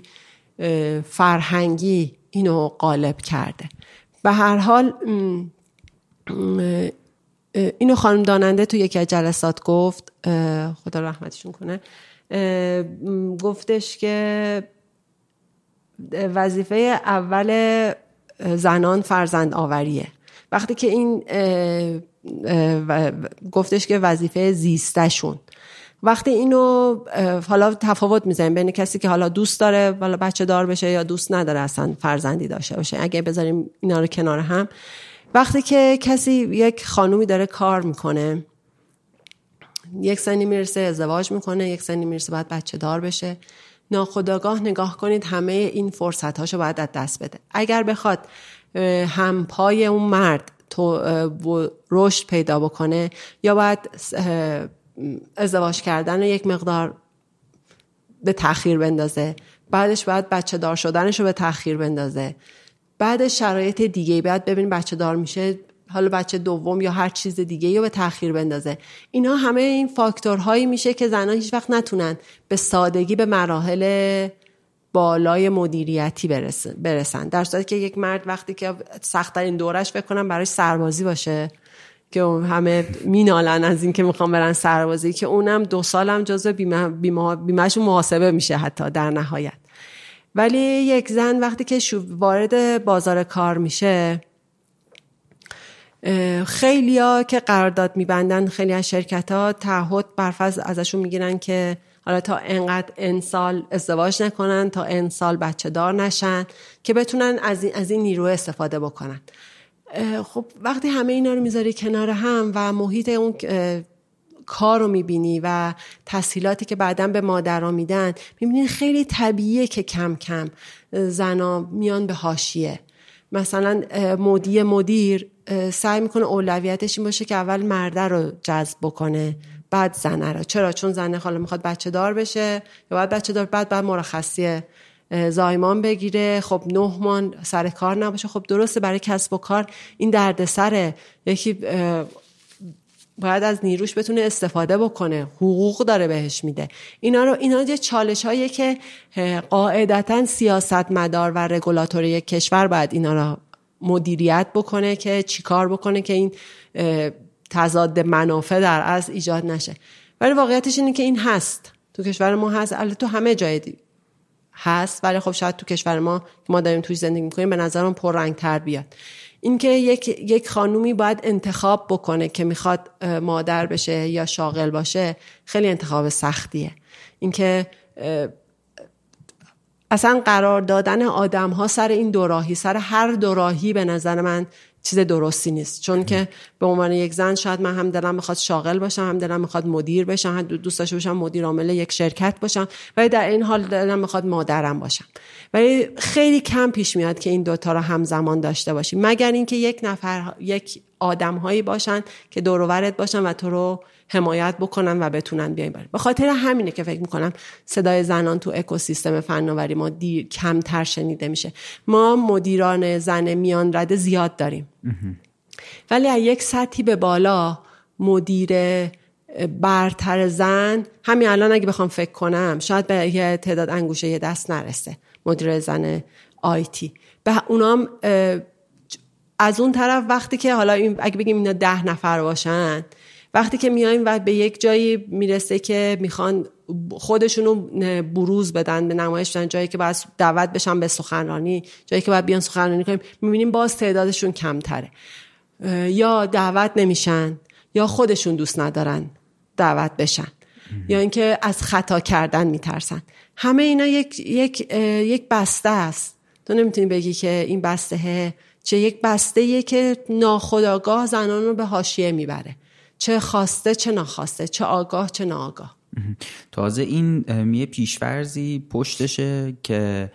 فرهنگی اینو غالب کرده. به هر حال اینو خانم داننده تو یکی از جلسات گفت، خدا رحمتشون کنه، گفتش که وظیفه اول زنان فرزند آوریه. وقتی که این اه اه گفتش که وظیفه زیستشون، وقتی اینو حالا تفاوت میزنیم بین کسی که حالا دوست داره حالا بچه دار بشه یا دوست نداره اصلا فرزندی داشته باشه، اگه بذاریم اینا رو کنار هم، وقتی که کسی یک خانومی داره کار میکنه، یک سنی میرسه ازدواج میکنه، یک سنی میرسه باید بچه دار بشه، ناخودآگاه نگاه کنید همه این فرصت‌هاشو باید از دست بده. اگر بخواد همپای اون مرد تو رشد پیدا بکنه، یا باید ازدواج کردن رو یک مقدار به تأخیر بندازه، بعدش باید بچه دار شدنش رو به تأخیر بندازه، بعدش شرایط دیگه باید ببین بچه دار میشه، حالا بچه دوم یا هر چیز دیگه یا به تأخیر بندازه. اینا همه این فاکتورهایی میشه که زنان هیچ وقت نتونن به سادگی به مراحل بالای مدیریتی برسن، در صورتی که یک مرد وقتی که سخت‌ترین دورش بکنن براش سربازی باشه که همه مینالن از این که میخوان برن سربازی، که اونم دو سالم جزو بیمه بیمهشون محاسبه میشه حتی در نهایت. ولی یک زن وقتی که وارد بازار کار میشه، خیلیا که قرارداد میبندن، خیلی از شرکت‌ها تعهد برفرض ازشون میگیرن که حالا تا انقدر ان سال ازدواج نکنن، تا ان سال بچه دار نشن، که بتونن از این, از این نیرو استفاده بکنن. خب وقتی همه اینا رو میذاری کنار هم و محیط اون کار رو میبینی و تسهیلاتی که بعداً به مادرها میدن، میبینی خیلی طبیعیه که کم کم زنا میان به حاشیه. مثلا مدیر مدیر سعی میکنه اولویتش این باشه که اول مرده رو جذب بکنه بعد زنه رو. چرا؟ چون زنه حالا میخواد بچه دار بشه یا بعد بچه دار بعد بعد مرخصی زایمان بگیره، خب نه ماه سر کار نباشه. خب درسته، برای کسب و کار این دردسره. یکی باید از نیروش بتونه استفاده بکنه، حقوق داره بهش میده. اینا رو اینا یه چالش‌هایی که قاعدتاً سیاستمدار و رگولاتوری کشور باید اینا رو مدیریت بکنه که چیکار بکنه که این تضاد منافع در اصل ایجاد نشه. ولی واقعیتش اینه که این هست، تو کشور ما هست، البته تو همه جای دیگه هست، ولی خب شاید تو کشور ما ما داریم توش زندگی میکنیم به نظرم پررنگ‌تر بیاد. اینکه یک یک خانومی باید انتخاب بکنه که میخواد مادر بشه یا شاغل باشه، خیلی انتخاب سختیه. اینکه اصلا قرار دادن آدم‌ها سر این دوراهی، سر هر دوراهی به نظر من چیز درستی نیست. چون که به عنوان یک زن شاید من هم دلم میخواد شاغل باشم، هم دلم میخواد مدیر بشم، هم دوست داشته باشم مدیر عامل یک شرکت باشم، ولی در این حال دلم میخواد مادرم باشم. ولی خیلی کم پیش میاد که این دوتا رو همزمان داشته باشی، مگر اینکه یک نفر یک آدم‌هایی باشن که دور و برت باشن و تو رو حمایت بکنن و بتونن بیاین بالا. به خاطر همینه که فکر میکنم صدای زنان تو اکوسیستم فناوری ما دیر کمتر شنیده میشه. ما مدیران زن میان رده زیاد داریم ولی از یک سطحی به بالا مدیر برتر زن، همین الان اگه بخوام فکر کنم شاید به یه تعداد انگوشه یه دست نرسه مدیر زن آیتی. به اونام از اون طرف وقتی که حالا اگه بگیم اینا ده نفر باشن، وقتی که میایم و به یک جایی میرسه که میخوان خودشونو بروز بدن، به نمایش بدن، جایی که باید دعوت بشن به سخنرانی، جایی که باید بیان سخنرانی کنیم، میبینیم باز تعدادشون کمتره، یا دعوت نمیشن یا خودشون دوست ندارن دعوت بشن یا اینکه از خطا کردن میترسن. همه اینا یک یک یک بسته است. تو نمیتونی بگی که این بسته چه، یک بسته‌ایه که ناخودآگاه زنان رو به حاشیه میبره، چه خواسته چه ناخواسته، چه آگاه چه ناآگاه. تازه این یه پیش‌فرضی پشتشه که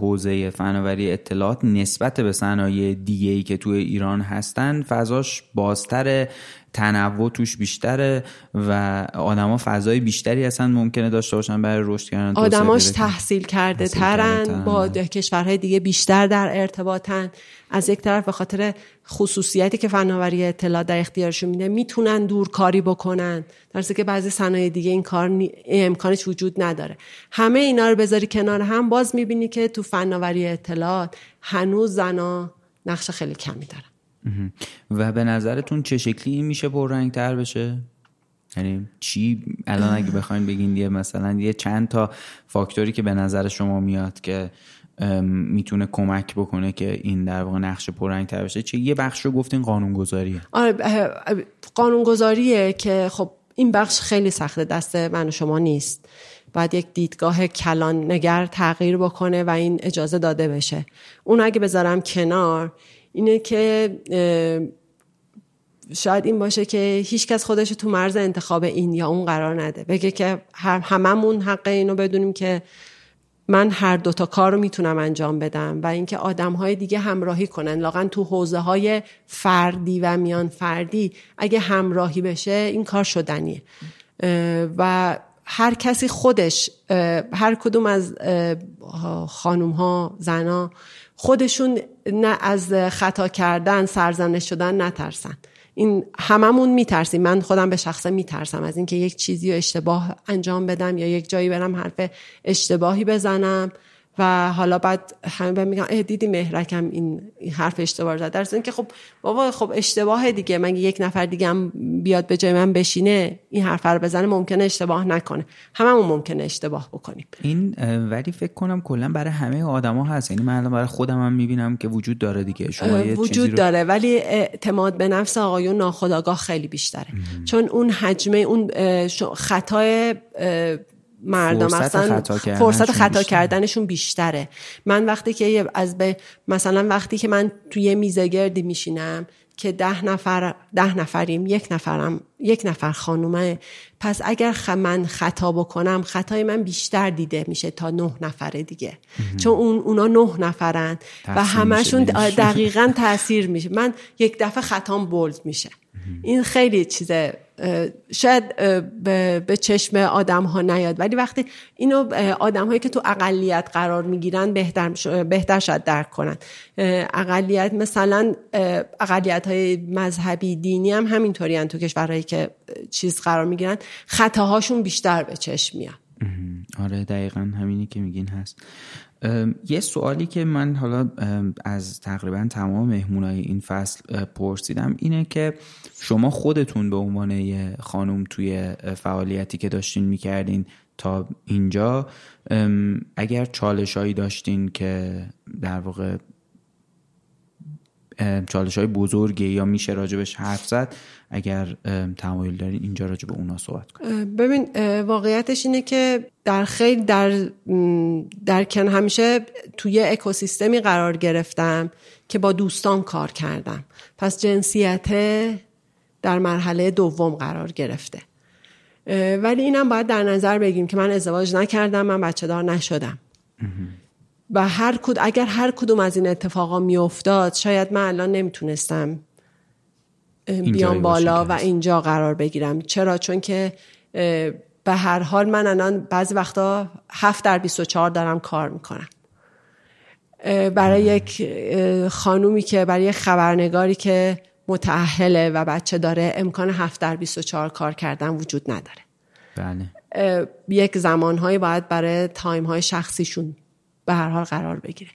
حوزه فناوری اطلاعات نسبت به صنایع دیگه‌ای که توی ایران هستن فضاش بازتره، تنوع توش بیشتره و آدما فضای بیشتری اصلا ممکنه داشته باشن برای رشد کردن. آدماش تحصیل کرده ترن، با کشورهای دیگه بیشتر در ارتباطن. از یک طرف به خاطر خصوصیتی که فناوری اطلاعات در اختیارشون میده میتونن دورکاری بکنن، در حالی که بعضی صنایع دیگه این کار نی... امکانش وجود نداره. همه اینا رو بذاری کنار هم، باز میبینی که تو فناوری اطلاعات هنوز زنا نقش خیلی کمی دارن. و به نظرتون چه شکلی میشه پررنگ‌تر بشه؟ یعنی چی الان اگه بخوایم بگین یه مثلا یه چند تا فاکتوری که به نظر شما میاد که میتونه کمک بکنه که این در واقع نقش پررنگ‌تر بشه؟ چه یه بخش رو گفتین قانونگذاریه. آره قانونگذاریه که خب این بخش خیلی سخته، دست من و شما نیست. باید یک دیدگاه کلان نگر تغییر بکنه و این اجازه داده بشه. اون اگه بذارم کنار، اینه که شاید این باشه که هیچ کس خودش تو مرز انتخاب این یا اون قرار نده، بگه که هممون حق اینو بدونیم که من هر دوتا کار رو میتونم انجام بدم و اینکه آدم‌های دیگه همراهی کنن. لااقل تو حوزه‌های فردی و میان فردی اگه همراهی بشه این کار شدنیه و هر کسی خودش، هر کدوم از خانم‌ها، زن‌ها خودشون نه از خطا کردن، سرزنش شدن نترسن. این هممون میترسیم، من خودم به شخصه میترسم از اینکه یک چیزی رو اشتباه انجام بدم یا یک جایی برم حرف اشتباهی بزنم و حالا بعد همه میگن اه دیدی مهرکم این حرف اشتباه زد، درسته که خب بابا خب اشتباه دیگه، من یک نفر دیگه هم بیاد به جای من بشینه این حرف رو بزنه ممکنه اشتباه نکنه، هممون ممکنه اشتباه بکنیم. این ولی فکر کنم کلا برای همه آدما هست، یعنی من الان برای خودم هم میبینم که وجود داره دیگه. شما یه وجود چیزی رو... داره، ولی اعتماد به نفس آقایون ناخودآگاه خیلی بیشتره. مم. چون اون حجمه اون خطای مردم فرصت اصلا خطا فرصت خطا کردنشون بیشتره. من وقتی که از ب... مثلا وقتی که من توی میزه گردی میشینم که ده نفر ده نفریم، یک نفرم یک نفر خانومه، پس اگر خ... من خطا بکنم خطای من بیشتر دیده میشه تا نه نفر دیگه مهم. چون اون اونا نه نفرن و همشون دقیقاً تاثیر میشه. من یک دفعه خطام بولد میشه. این خیلی چیزه شاید به چشم آدم ها نیاد، ولی وقتی اینو آدم هایی که تو اقلیت قرار میگیرن بهتر بهتر شاید درک کنن. اقلیت مثلا اقلیت های مذهبی دینی هم همینطوری ان، تو کشورهایی که چیز قرار میگیرن خطاهاشون بیشتر به چشم میاد. آره دقیقاً همینی که میگین هست. یه سوالی که من حالا از تقریبا تمام مهمونای این فصل پرسیدم اینه که شما خودتون به عنوان یه خانم توی فعالیتی که داشتین میکردین تا اینجا اگر چالشایی داشتین که در واقع چالشای بزرگه یا میشه راجبش حرف زد، اگر تمایل دارین اینجا راجب اونا صحبت کنیم. ببین واقعیتش اینه که در خیلی در در کن همیشه توی اکوسیستمی قرار گرفتم که با دوستان کار کردم، پس جنسیت در مرحله دوم قرار گرفته. ولی اینم باید در نظر بگیریم که من ازدواج نکردم، من بچه دار نشدم و هر کد اگر هر کدوم از این اتفاقا میافتاد شاید من الان نمیتونستم بیام بالا و اینجا قرار بگیرم. چرا؟ چون که به هر حال من الان بعضی وقتا هفت در بیست و چهار دارم کار میکنم. برای یک خانومی که برای یک خبرنگاری که متأهله و بچه داره امکان هفت در بیست و چهار کار کردن وجود نداره. بله. یک زمانهایی باید برای تایم‌های شخصیشون به هر حال قرار بگیره.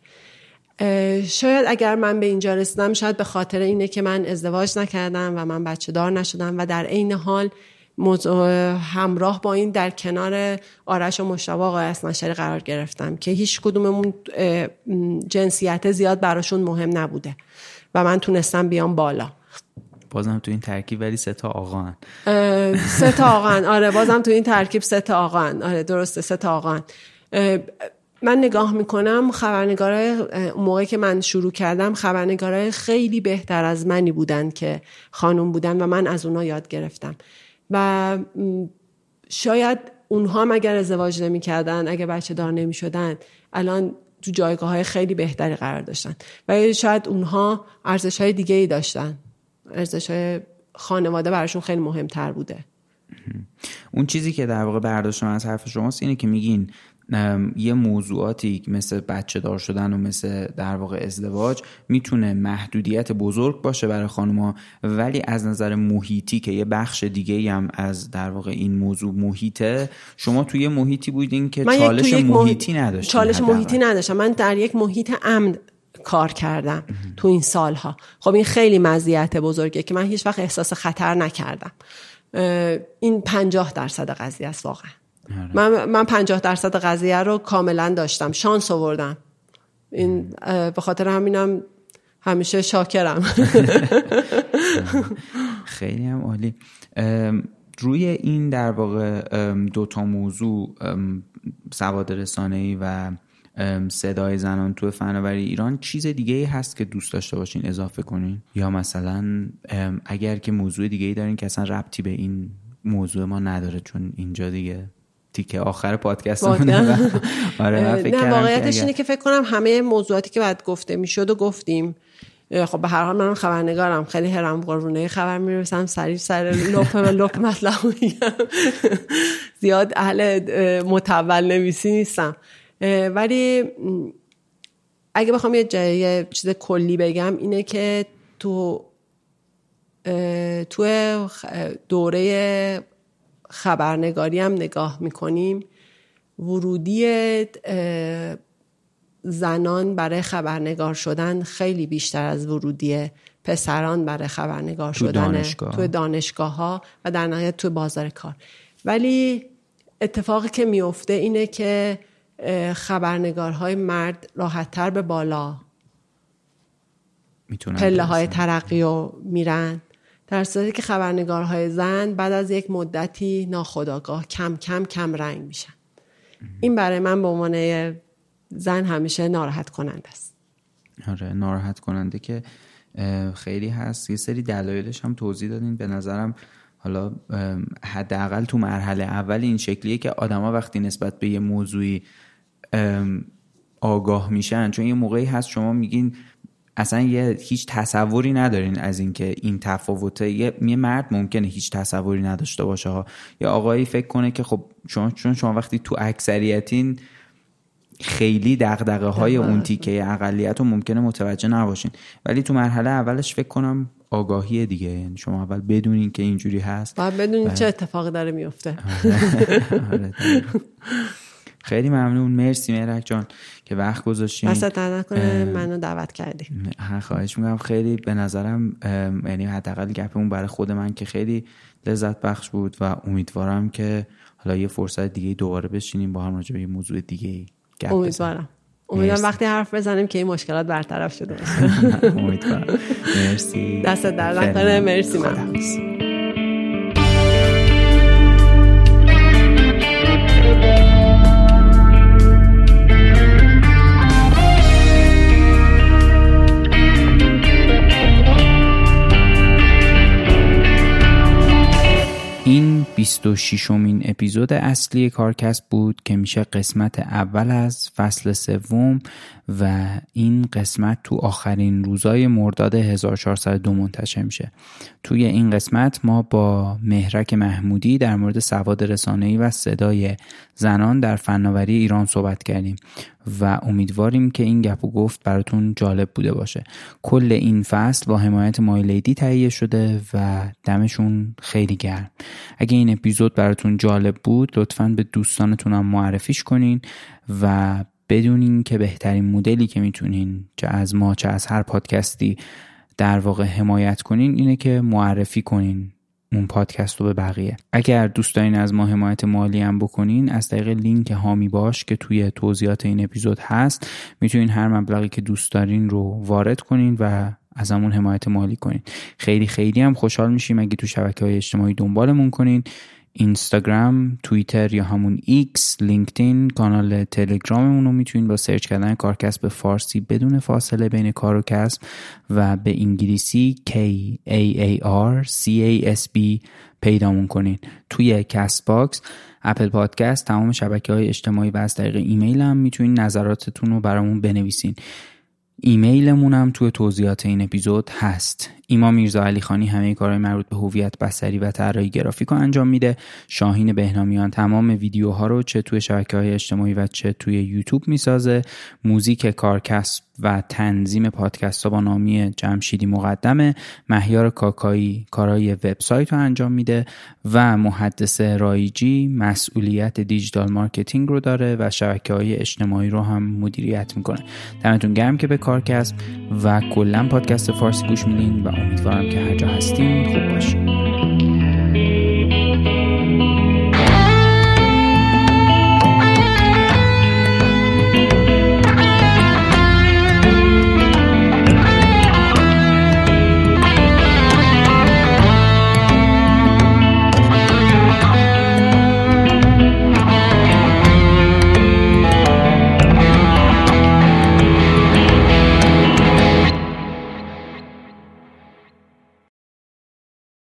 شاید اگر من به اینجا رسیدم شاید به خاطر اینه که من ازدواج نکردم و من بچه دار نشدم و در عین حال همراه با این در کنار آرش و مصطفی آقای اسنشری قرار گرفتم که هیچ کدوممون جنسیت زیاد براشون مهم نبوده و من تونستم بیام بالا. بازم تو این ترکیب ولی سه تا آقان سه تا آقان آره بازم تو این ترکیب سه تا آقان آره درسته سه تا آقان. من نگاه میکنم خبرنگارای اون موقعی که من شروع کردم خبرنگارای خیلی بهتر از منی بودن که خانم بودن و من از اونها یاد گرفتم و شاید اونها هم اگر ازدواج نمی کردن اگر بچه دار نمی شدن الان تو جایگاه های خیلی بهتری قرار داشتن و شاید اونها ارزش های دیگه ای داشتن، ارزش های خانواده براشون خیلی مهمتر بوده. اون چیزی که در واقع برداشتم از حرف شماست اینه که میگین یه موضوعاتی مثل بچه دار شدن و مثل در واقع ازدواج میتونه محدودیت بزرگ باشه برای خانوما، ولی از نظر محیطی که یه بخش دیگه هم از در واقع این موضوع محیطه، شما توی یه محیطی بودین که چالش محیطی نداشتین. چالش محیطی نداشتم، من در یک محیط امن کار کردم تو این سالها. خب این خیلی مزیت بزرگه که من هیچ وقت احساس خطر نکردم. این پنجاه درصد قضیه است واقعا. من من پنجاه درصد قضیه رو کاملا داشتم، شانس آوردم. این به خاطر همینم همیشه شاکرم. خیلی هم عالی. روی این در واقع دو تا موضوع سواد رسانه‌ای و صدای زنان تو فناوری ایران چیز دیگه ای هست که دوست داشته باشین اضافه کنین، یا مثلا اگر که موضوع دیگه ای دارین که اصلا ربطی به این موضوع ما نداره، چون اینجا دیگه تیکه آخر پادکستمونه. آره نه واقعیتش اینه که فکر کنم همه موضوعاتی که بعد گفته میشد و گفتیم. خب به هر حال من خبرنگارم، خیلی هرم قربونه خبر میرسم، سریع سر لپم لپ مطلب میگم، زیاد اهل متول نویسی نیستم. ولی اگه بخوام یه جای چیز کلی بگم اینه که تو تو دوره خبرنگاری هم نگاه میکنیم ورودی زنان برای خبرنگار شدن خیلی بیشتر از ورودی پسران برای خبرنگار تو شدن دانشگاه. تو دانشگاه ها و در نهایت تو بازار کار. ولی اتفاقی که میفته اینه که خبرنگارهای مرد راحت‌تر به بالا پله های ترقی رو میرن، در صورتی که خبرنگارهای زن بعد از یک مدتی ناخودآگاه کم کم کم رنگ میشن. این برای من به عنوان زن همیشه ناراحت کننده است. آره ناراحت کننده که خیلی هست. یه سری دلایلش هم توضیح دادین. به نظرم حالا حداقل تو مرحله اول این شکلیه که آدما وقتی نسبت به یه موضوعی آگاه میشن، چون یه موقعی هست شما میگین اصلا یه هیچ تصوری ندارین از این که این تفاوته. یه, یه مرد ممکنه هیچ تصوری نداشته باشه ها. یه آقایی فکر کنه که خب چون چون شما وقتی تو اکثریتین خیلی دغدغه های اون تیکه اقلیت رو ممکنه متوجه نباشین، ولی تو مرحله اولش فکر کنم آگاهیه دیگه. یعنی شما اول بدونین که اینجوری هست، بعد بدونین و... چه اتفاقی داره میفته. خیلی ممنون. مرسی مهرک جان که وقت گذاشتین. بس تنها کنه منو دعوت کردین. ها خواهش میکنم. خیلی به نظرم یعنی حداقل گپمون برای خود من که خیلی لذت بخش بود و امیدوارم که حالا یه فرصت دیگه دوباره بشینیم با هم راجع به یه موضوع دیگه گپ بزنیم. امیدوارم. امیدوارم وقتی حرف بزنیم که این مشکلات برطرف شده باشه. امیدوارم. مرسی. دست درد نکنه. مرسی ممنون. این بیست و ششمین اپیزود اصلی کارکسب بود که میشه قسمت اول از فصل سوم و این قسمت تو آخرین روزای مرداد هزار و چهارصد و دو منتشر میشه. توی این قسمت ما با مهرک محمودی در مورد سواد رسانه‌ای و صدای زنان در فناوری ایران صحبت کردیم و امیدواریم که این گپ و گفت براتون جالب بوده باشه. کل این فصل با حمایت مای لیدی تهیه شده و دمشون خیلی گرم. اگه این اپیزود براتون جالب بود لطفاً به دوستانتونم معرفیش کنین و بدونین که بهترین مدلی که میتونین چه از ما چه از هر پادکستی در واقع حمایت کنین اینه که معرفی کنین اون پادکست رو به بقیه. اگر دوست دارین از ما حمایت مالی هم بکنین از طریق لینک هامی باش که توی توضیحات این اپیزود هست میتونین هر مبلغی که دوست دارین رو وارد کنین و از همون حمایت مالی کنین. خیلی خیلی هم خوشحال میشیم اگه تو شبکه‌های اجتماعی دنبالمون کنین. اینستاگرام، توییتر یا همون ایکس، لینکدین، کانال تلگراممون رو میتونین با سرچ کردن کارکسب به فارسی بدون فاصله بین کار و کسب و به انگلیسی K A A R C A S B پیدامون کنین. توی کست باکس، اپل پادکست، تمام شبکه‌های اجتماعی و از طریق ایمیل هم میتونین نظراتتون رو برامون بنویسین. ایمیلمون هم توی توضیحات این اپیزود هست. امیر میرزا علیخانی همه کارهای مربوط به هویت بصری و طراحی گرافیک رو انجام میده. شاهین بهنامیان تمام ویدیوها رو چه توی شبکه‌های اجتماعی و چه توی یوتیوب میسازه. موزیک کارکسب و تنظیم پادکست‌ها با نامی جمشیدی مقدمه. مهیار کاکایی کارهای وبسایت رو انجام میده و محدث رایجی مسئولیت دیجیتال مارکتینگ رو داره و شبکه‌های اجتماعی رو هم مدیریت میکنه. دمتون گرم که به کارکسب و کلا پادکست فارسی گوش میدین و امیدوارم که هر جا هستین خوب باشین.